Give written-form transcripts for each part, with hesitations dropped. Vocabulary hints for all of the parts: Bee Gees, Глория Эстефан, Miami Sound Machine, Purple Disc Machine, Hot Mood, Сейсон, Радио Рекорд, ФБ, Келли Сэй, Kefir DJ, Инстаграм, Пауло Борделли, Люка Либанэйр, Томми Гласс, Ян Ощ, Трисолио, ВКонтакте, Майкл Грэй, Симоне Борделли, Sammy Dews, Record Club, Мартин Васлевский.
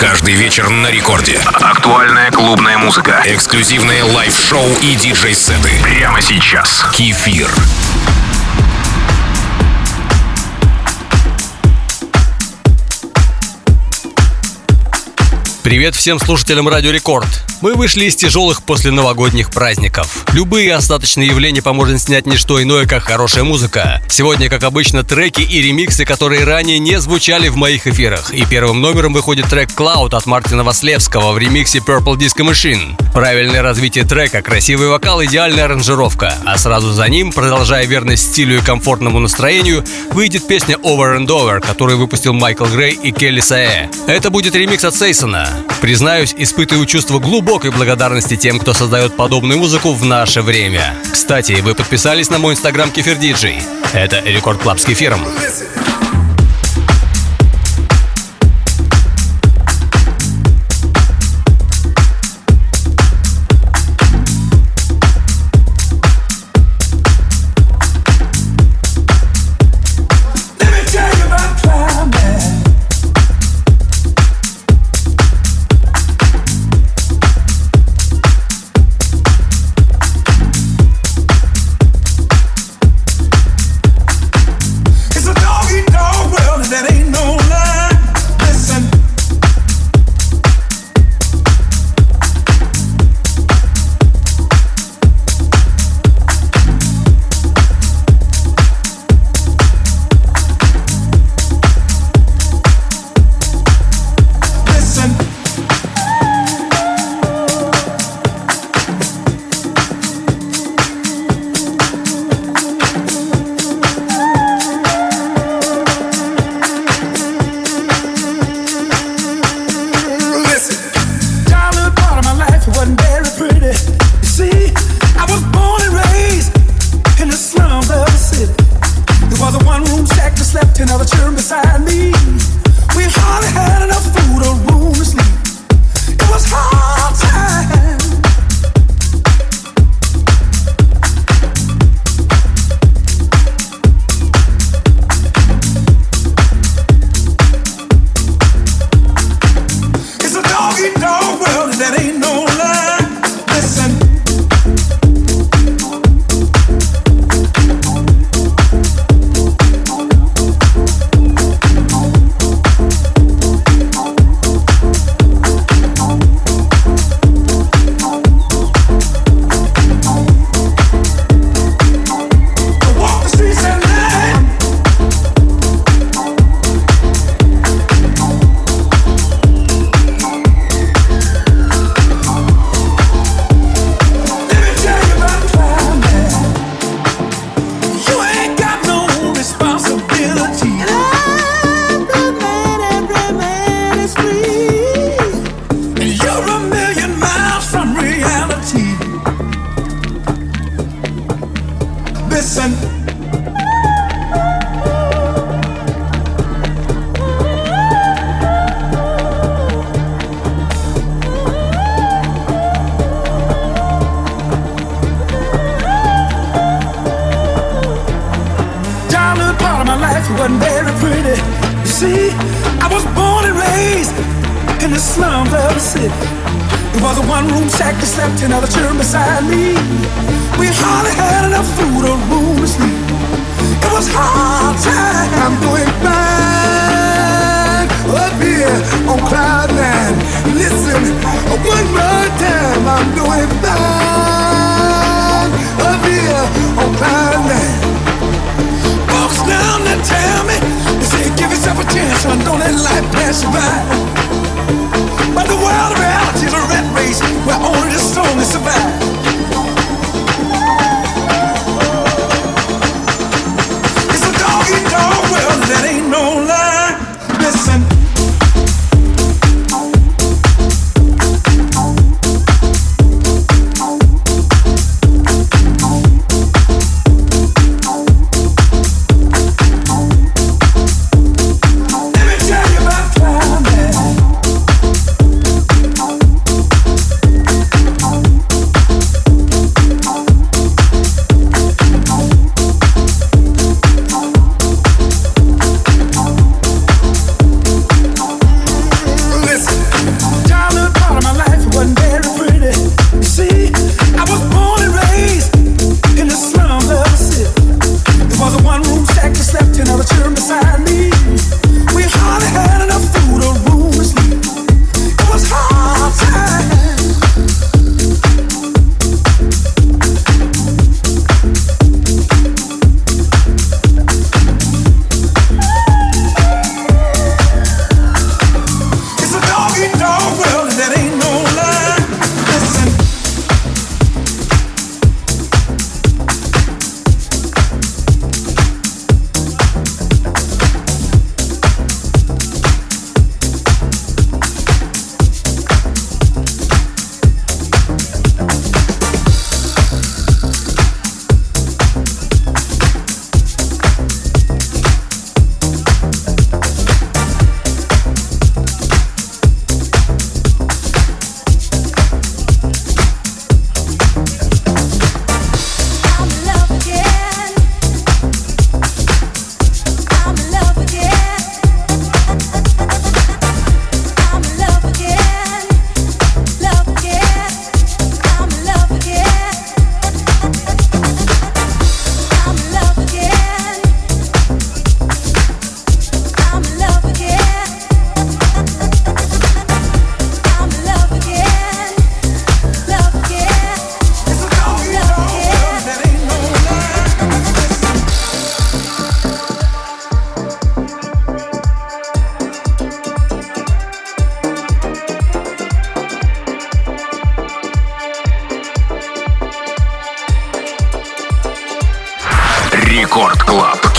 Каждый вечер на рекорде. Актуальная клубная музыка. Эксклюзивные лайв-шоу и диджей-сеты. Прямо сейчас. Кефир. Привет всем слушателям Радио Рекорд. Мы вышли из тяжелых после новогодних праздников. Любые остаточные явления поможет снять не что иное, как хорошая музыка. Сегодня, как обычно, треки и ремиксы, которые ранее не звучали в моих эфирах. И первым номером выходит трек «Cloud» от Мартина Васлевского в ремиксе Purple Disc Machine. Правильное развитие трека, красивый вокал, идеальная аранжировка. А сразу за ним, продолжая верность стилю и комфортному настроению, выйдет песня «Over and Over», которую выпустил Майкл Грэй и Келли Сэй. Это будет ремикс от Сейсона. Признаюсь, испытываю чувство глубокой благодарности тем, кто создает подобную музыку в наше время. Кстати, вы подписались на мой инстаграм Kefir DJ. Это Record Club с кефиром.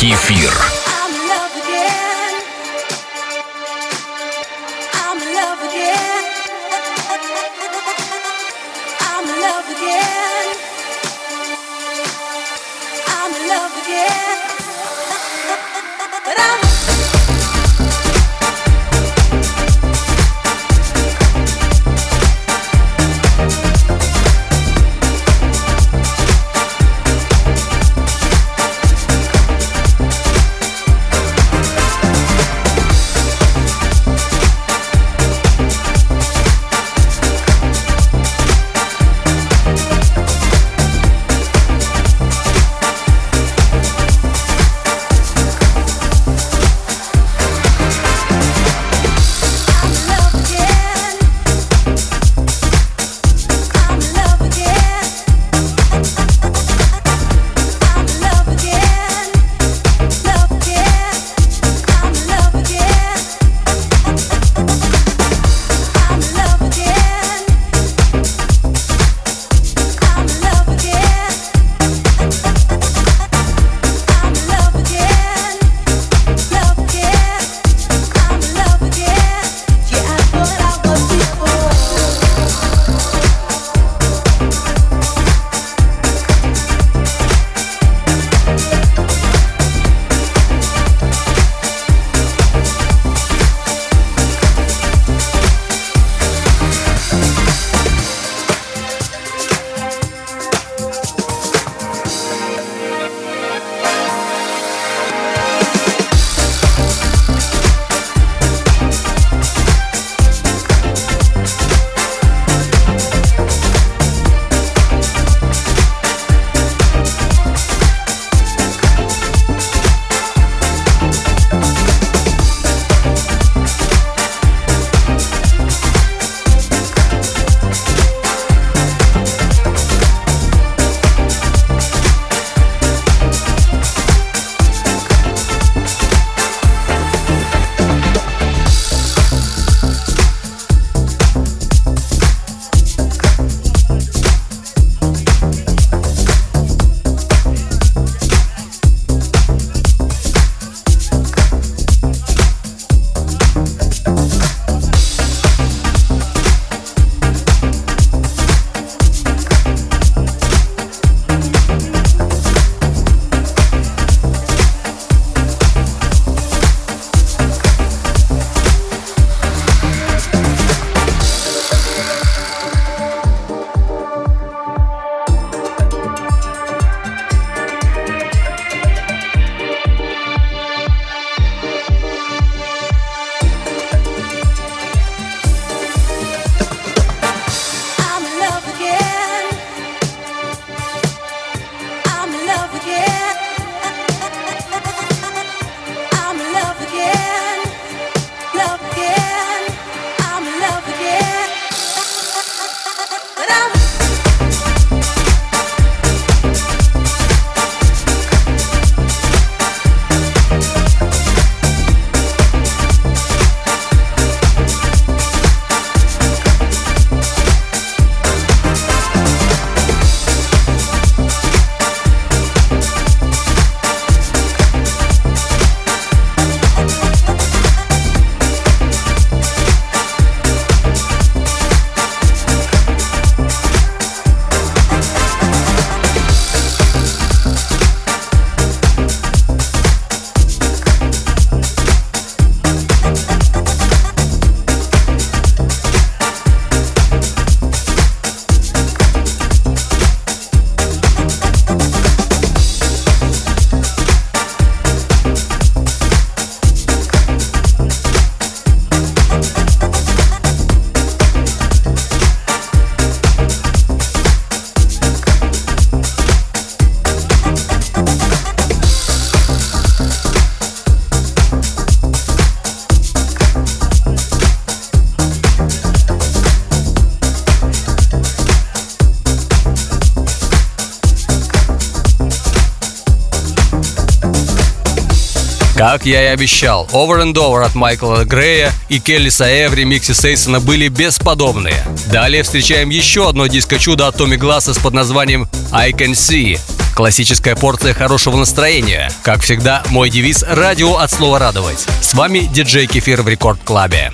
Кефир. Как я и обещал, Over and Over от Майкла Грэя и Келли Сэй в ремиксе Сейсона были бесподобные. Далее встречаем еще одно диско-чудо от Томми Гласса под названием «I Can See». Классическая порция хорошего настроения. Как всегда, мой девиз – радио от слова радовать. С вами диджей Кефир в Record Club.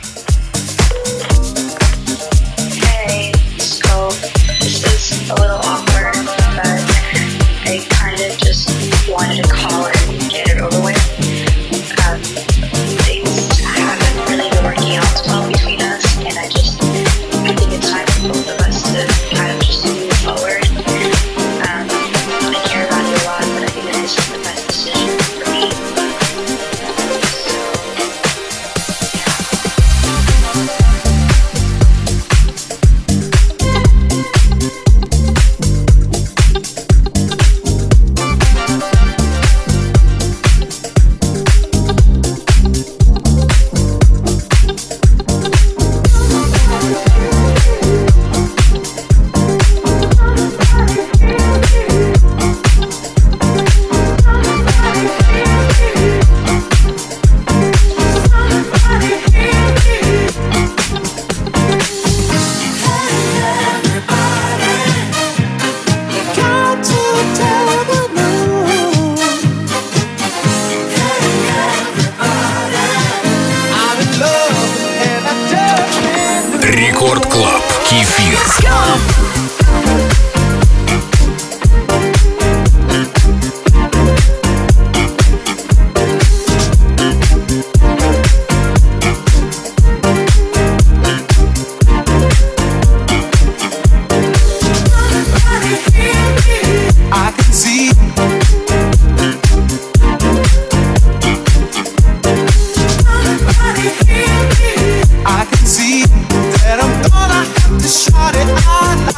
Record Club Kefir. I can see that I'm gonna have to shut it out.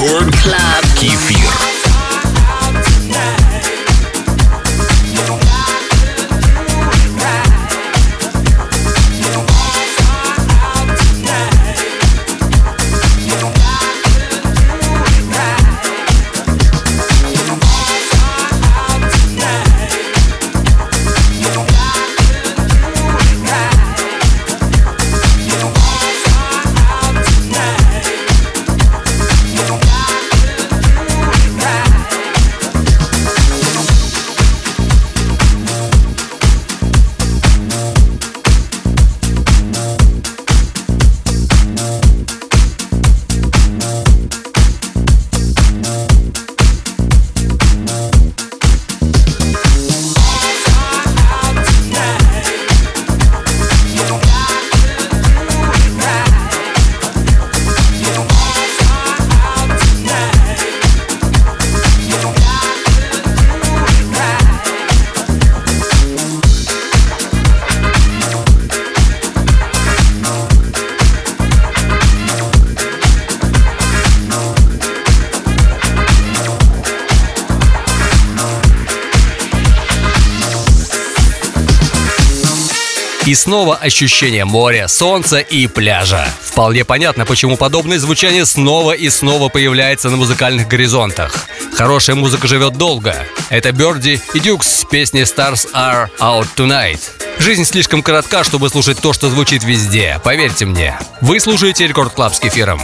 Record Club Kefir. И снова ощущение моря, солнца и пляжа. Вполне понятно, почему подобное звучание снова и снова появляется на музыкальных горизонтах. Хорошая музыка живет долго. Это Birdy и Dukes с песней «Stars Are Out Tonight». Жизнь слишком коротка, чтобы слушать то, что звучит везде. Поверьте мне. Вы слушаете Record Club с Кефиром.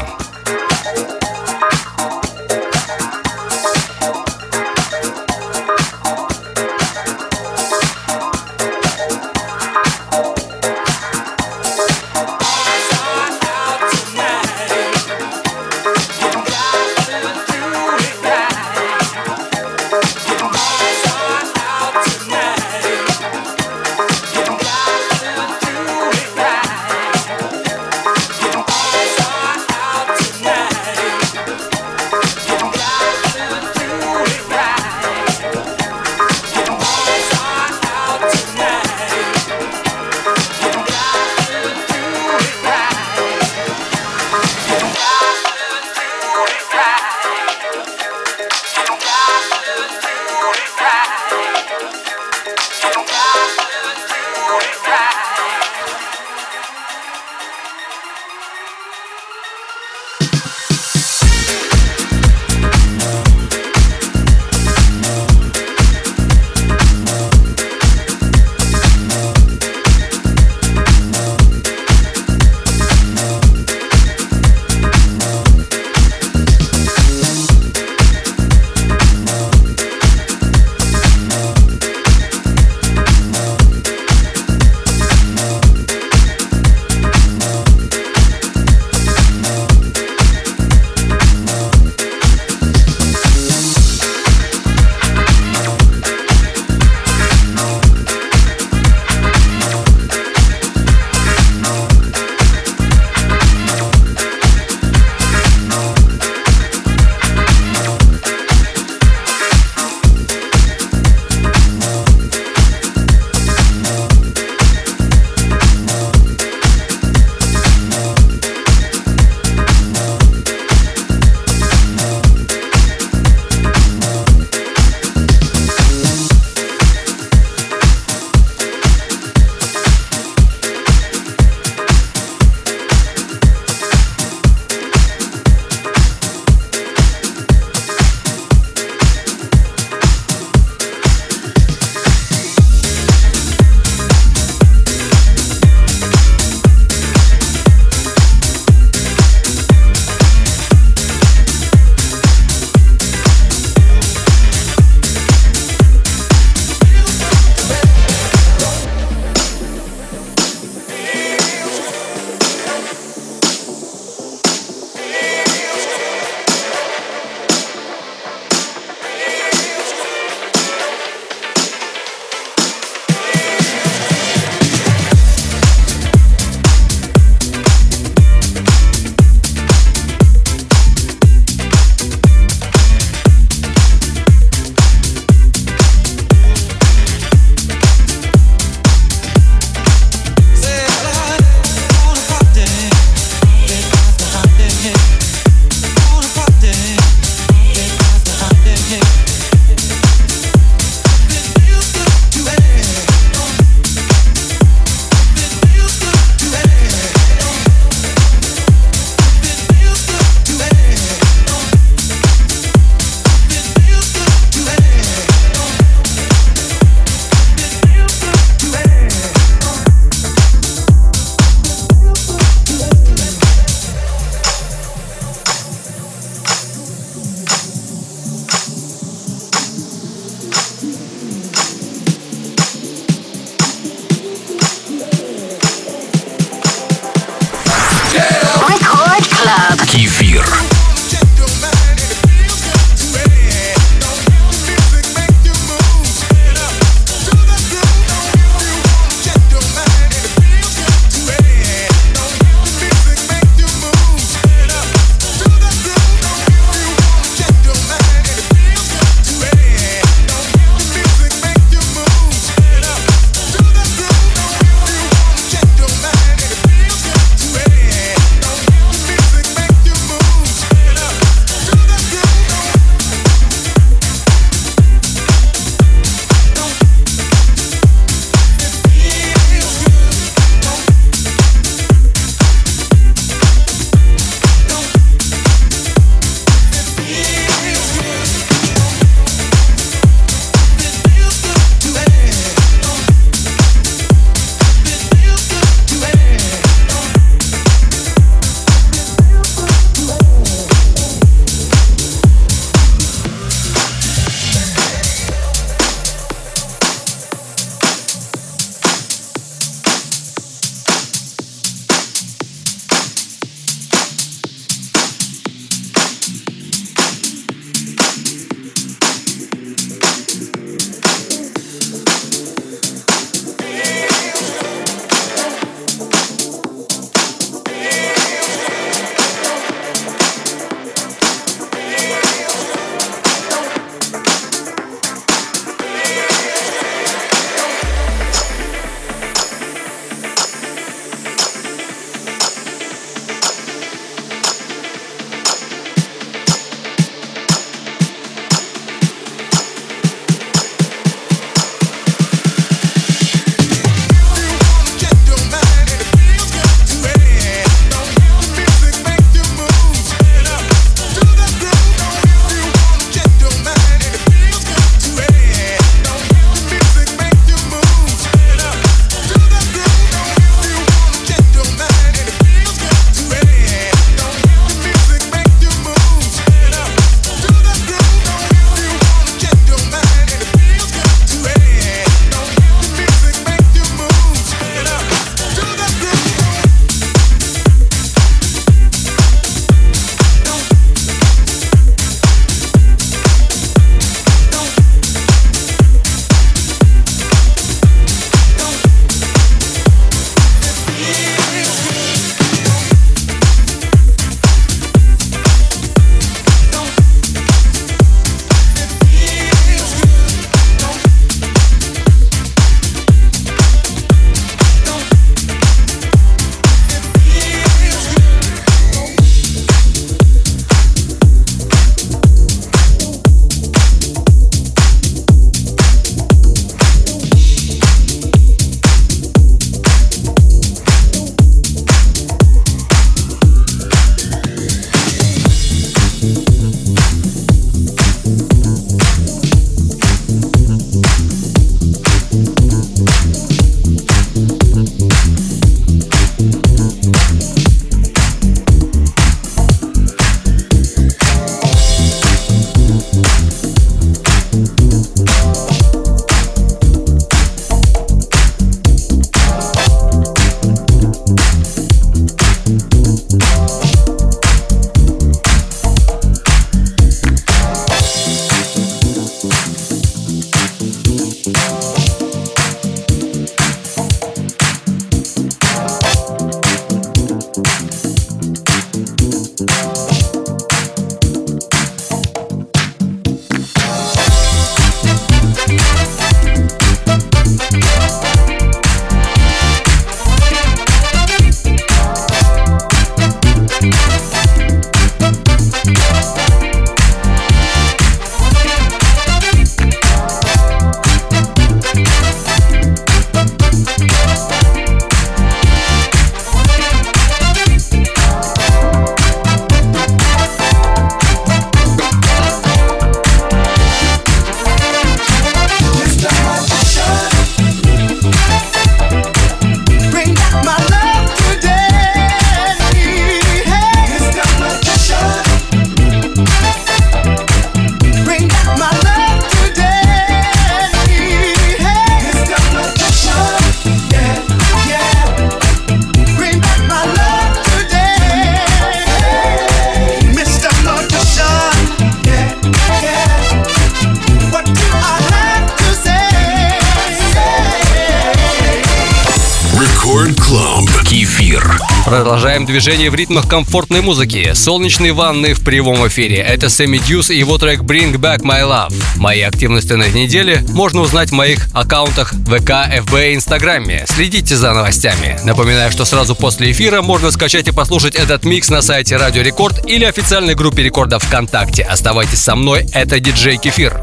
Продолжаем движение в ритмах комфортной музыки. Солнечные ванны в прямом эфире. Это Sammy Dews и его трек Bring Back My Love. Мои активности на этой неделе можно узнать в моих аккаунтах ВК, ФБ и Инстаграме. Следите за новостями. Напоминаю, что сразу после эфира можно скачать и послушать этот микс на сайте Радио Рекорд или официальной группе Рекорда ВКонтакте. Оставайтесь со мной, это диджей Кефир.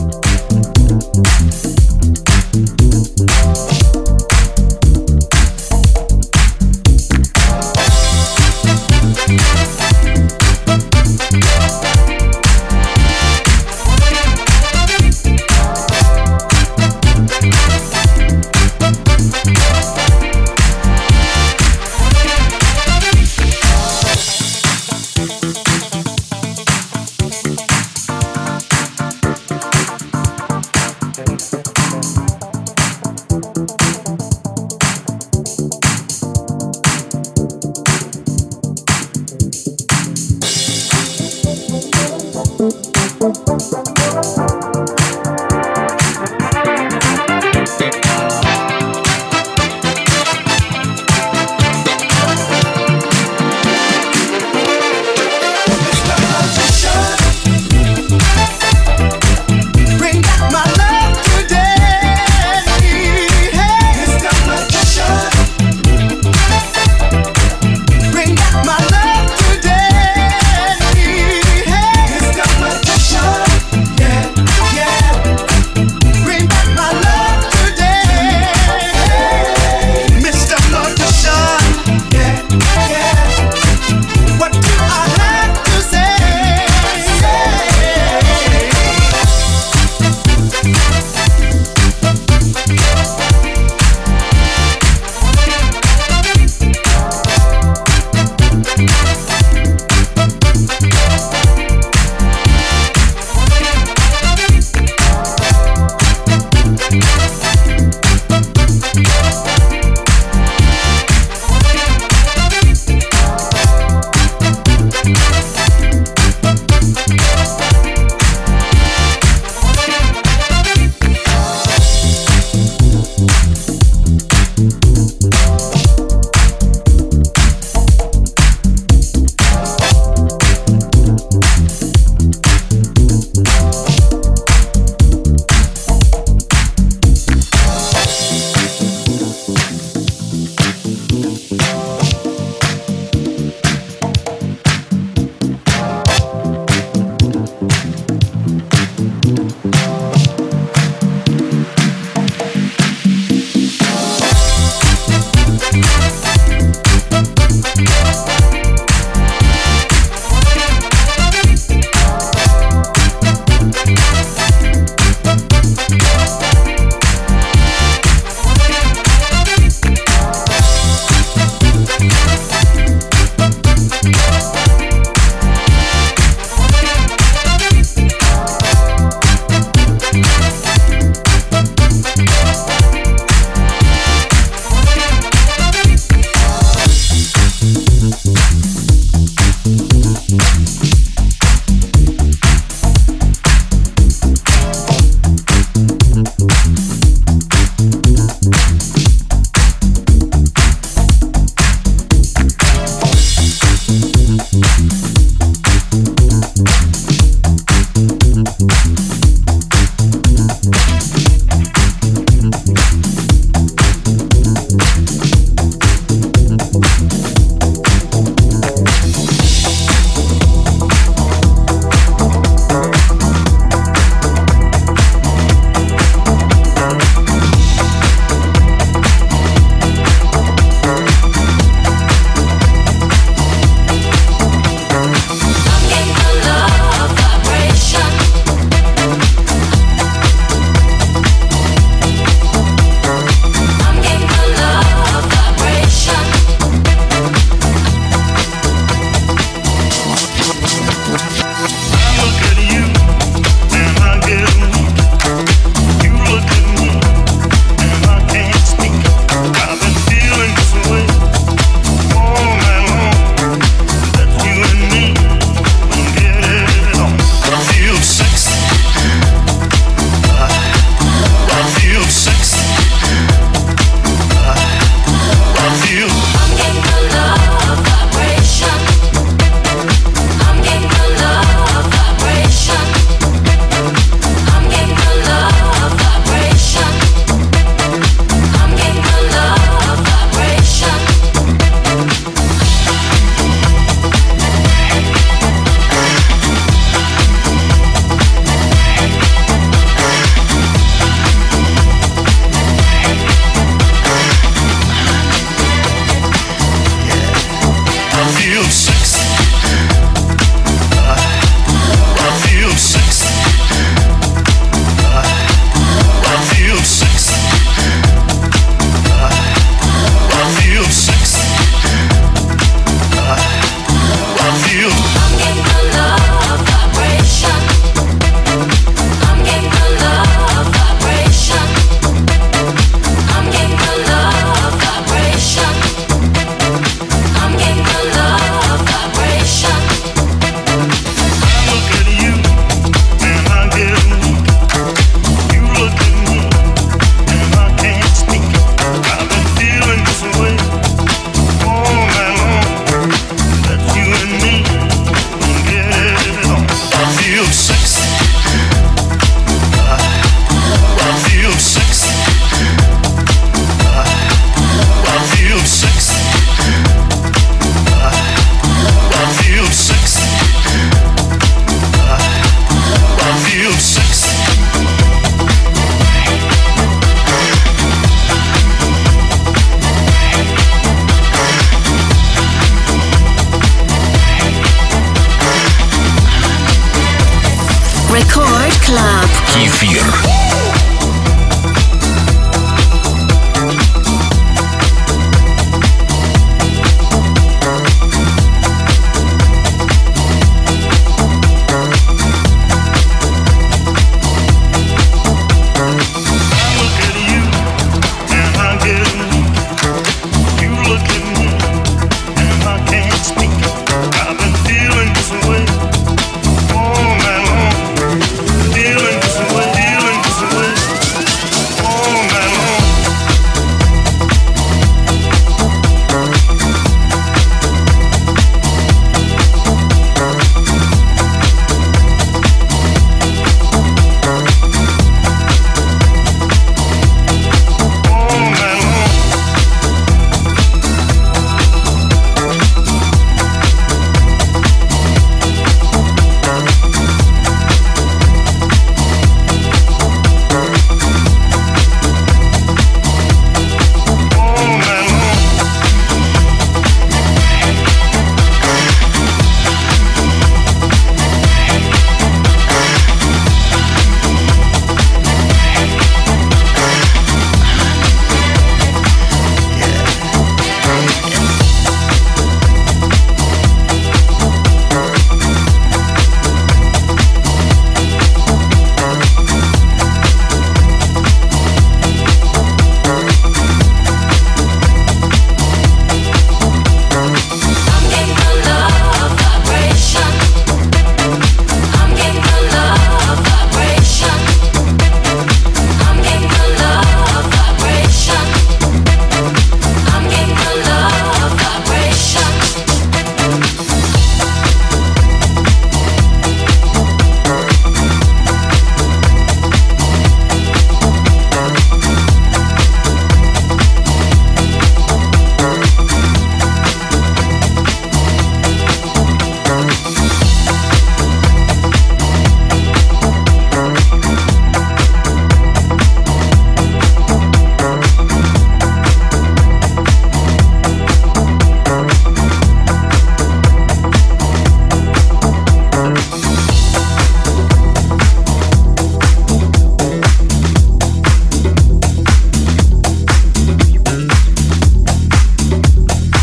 Record Club. Kefir.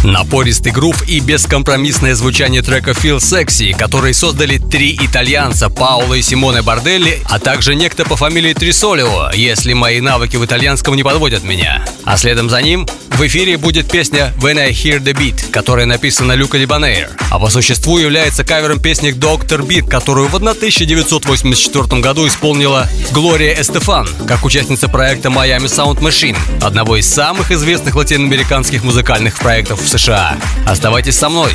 Напористый грув и бескомпромиссное звучание трека Feel Sexy, который создали три итальянца – Пауло и Симоне Борделли, а также некто по фамилии Трисолио, если мои навыки в итальянском не подводят меня. А следом за ним в эфире будет песня When I Hear The Beat, которая написана Люка Либанэйр, а по существу является кавером песни Dr. Beat, которую в 1984 году исполнила Глория Эстефан, как участница проекта Miami Sound Machine, одного из самых известных латиноамериканских музыкальных проектов в США. Оставайтесь со мной.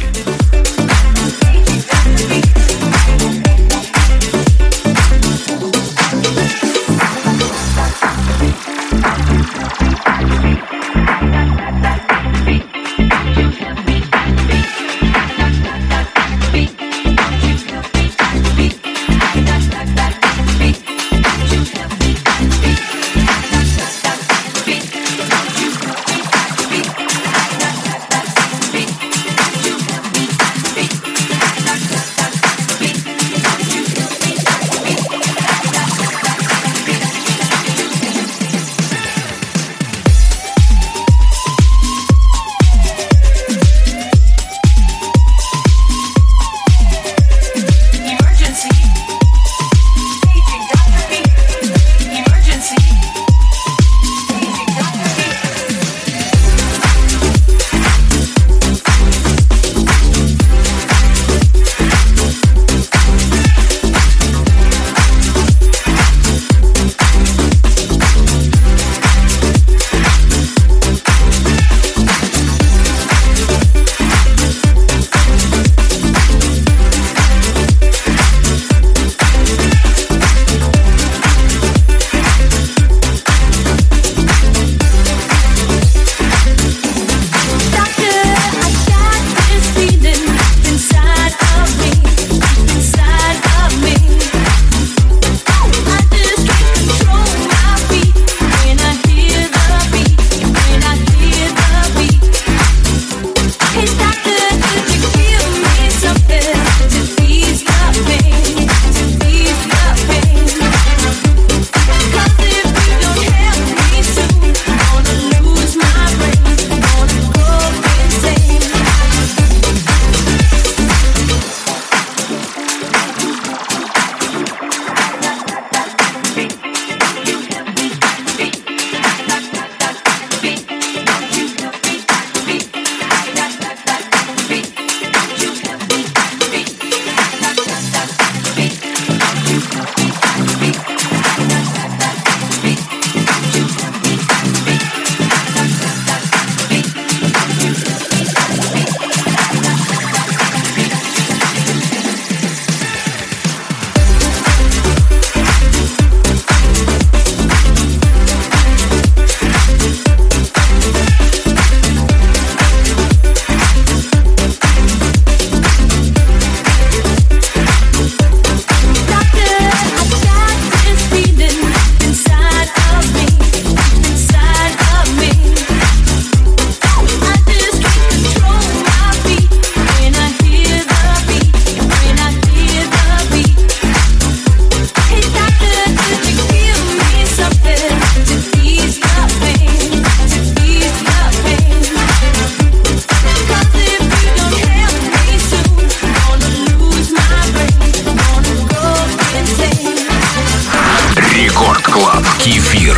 Кефир.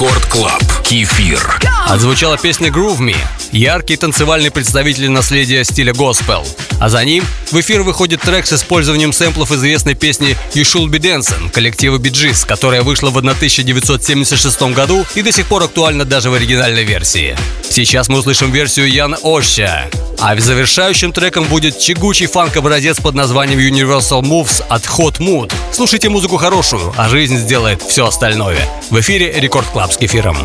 Record Club. Кефир. Отзвучала песня Groove Me, яркий танцевальный представитель наследия стиля госпел. А за ним в эфир выходит трек с использованием сэмплов известной песни You Should Be Dancing коллектива Bee Gees, которая вышла в 1976 году и до сих пор актуальна даже в оригинальной версии. Сейчас мы услышим версию Яна Оща. А завершающим треком будет тягучий фанк-образец под названием Universal Moves от Hot Mood. Слушайте музыку хорошую, а жизнь сделает все остальное. В эфире Record Club с Кефиром.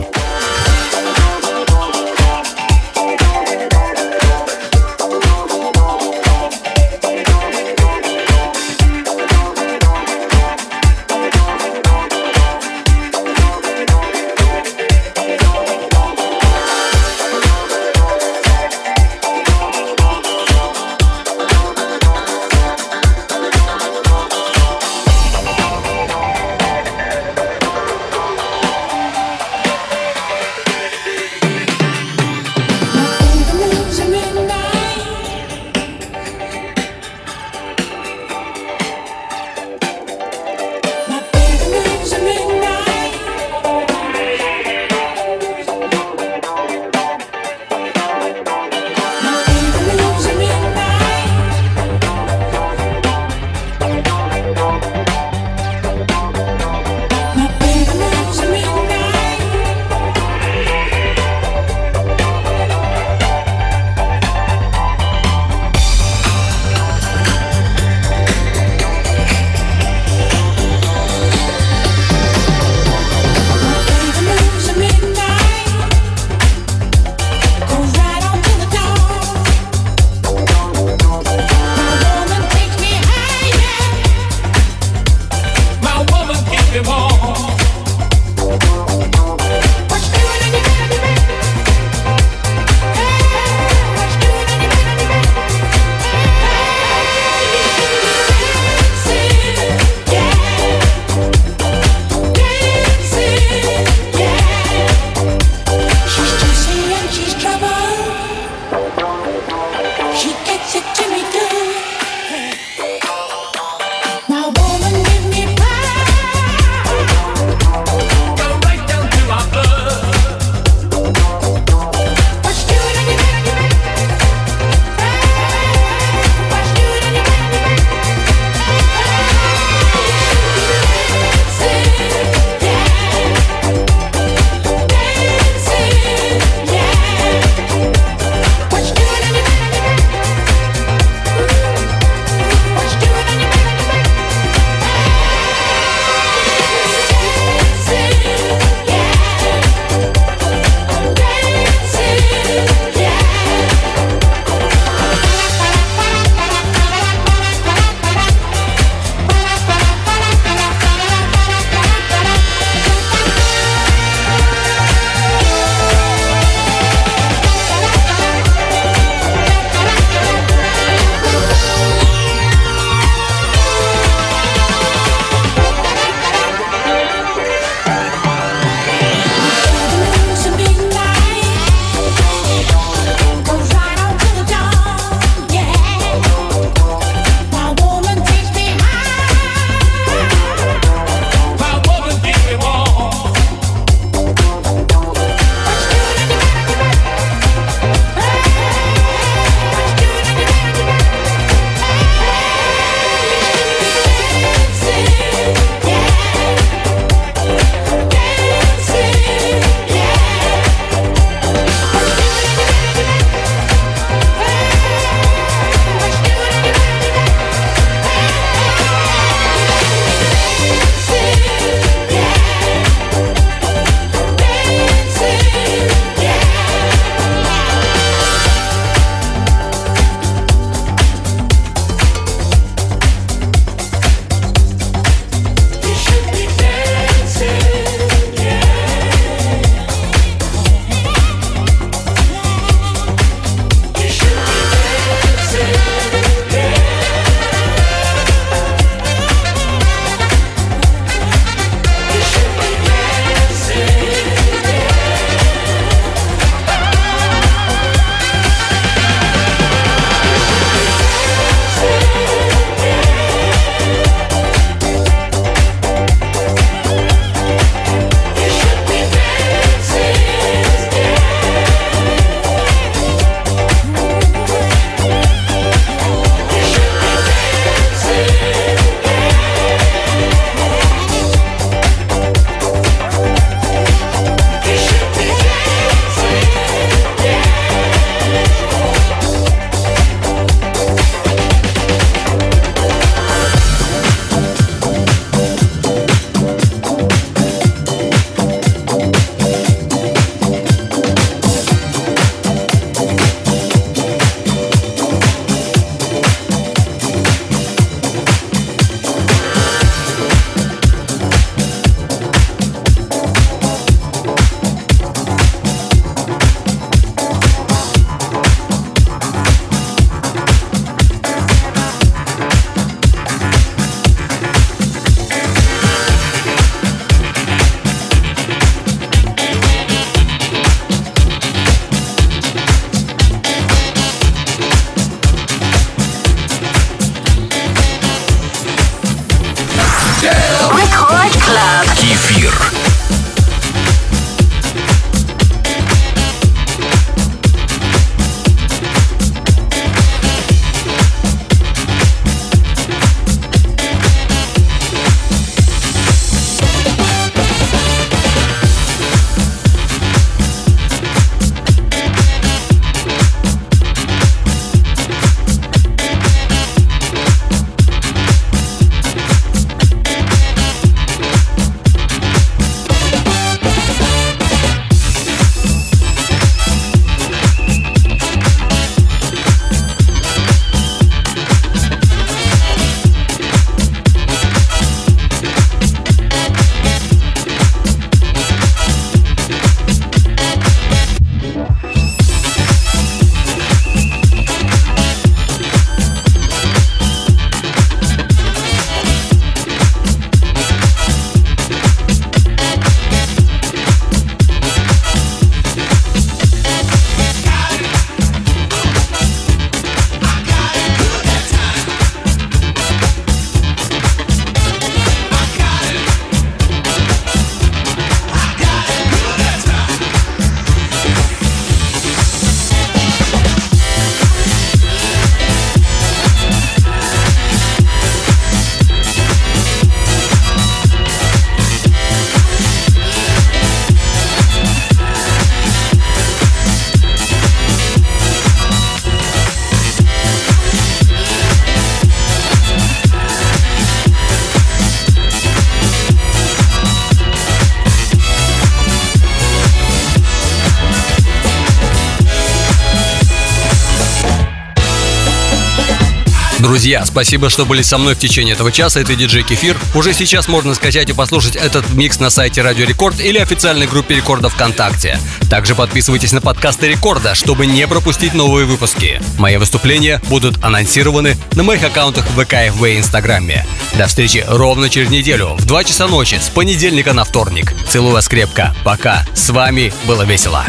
Друзья, спасибо, что были со мной в течение этого часа. Это диджей Кефир. Уже сейчас можно скачать и послушать этот микс на сайте Радио Рекорд или официальной группе Рекорда ВКонтакте. Также подписывайтесь на подкасты Рекорда, чтобы не пропустить новые выпуски. Мои выступления будут анонсированы на моих аккаунтах в ВК, ФБ и Инстаграме. До встречи ровно через неделю в 2 часа ночи с понедельника на вторник. Целую вас крепко. Пока. С вами было весело.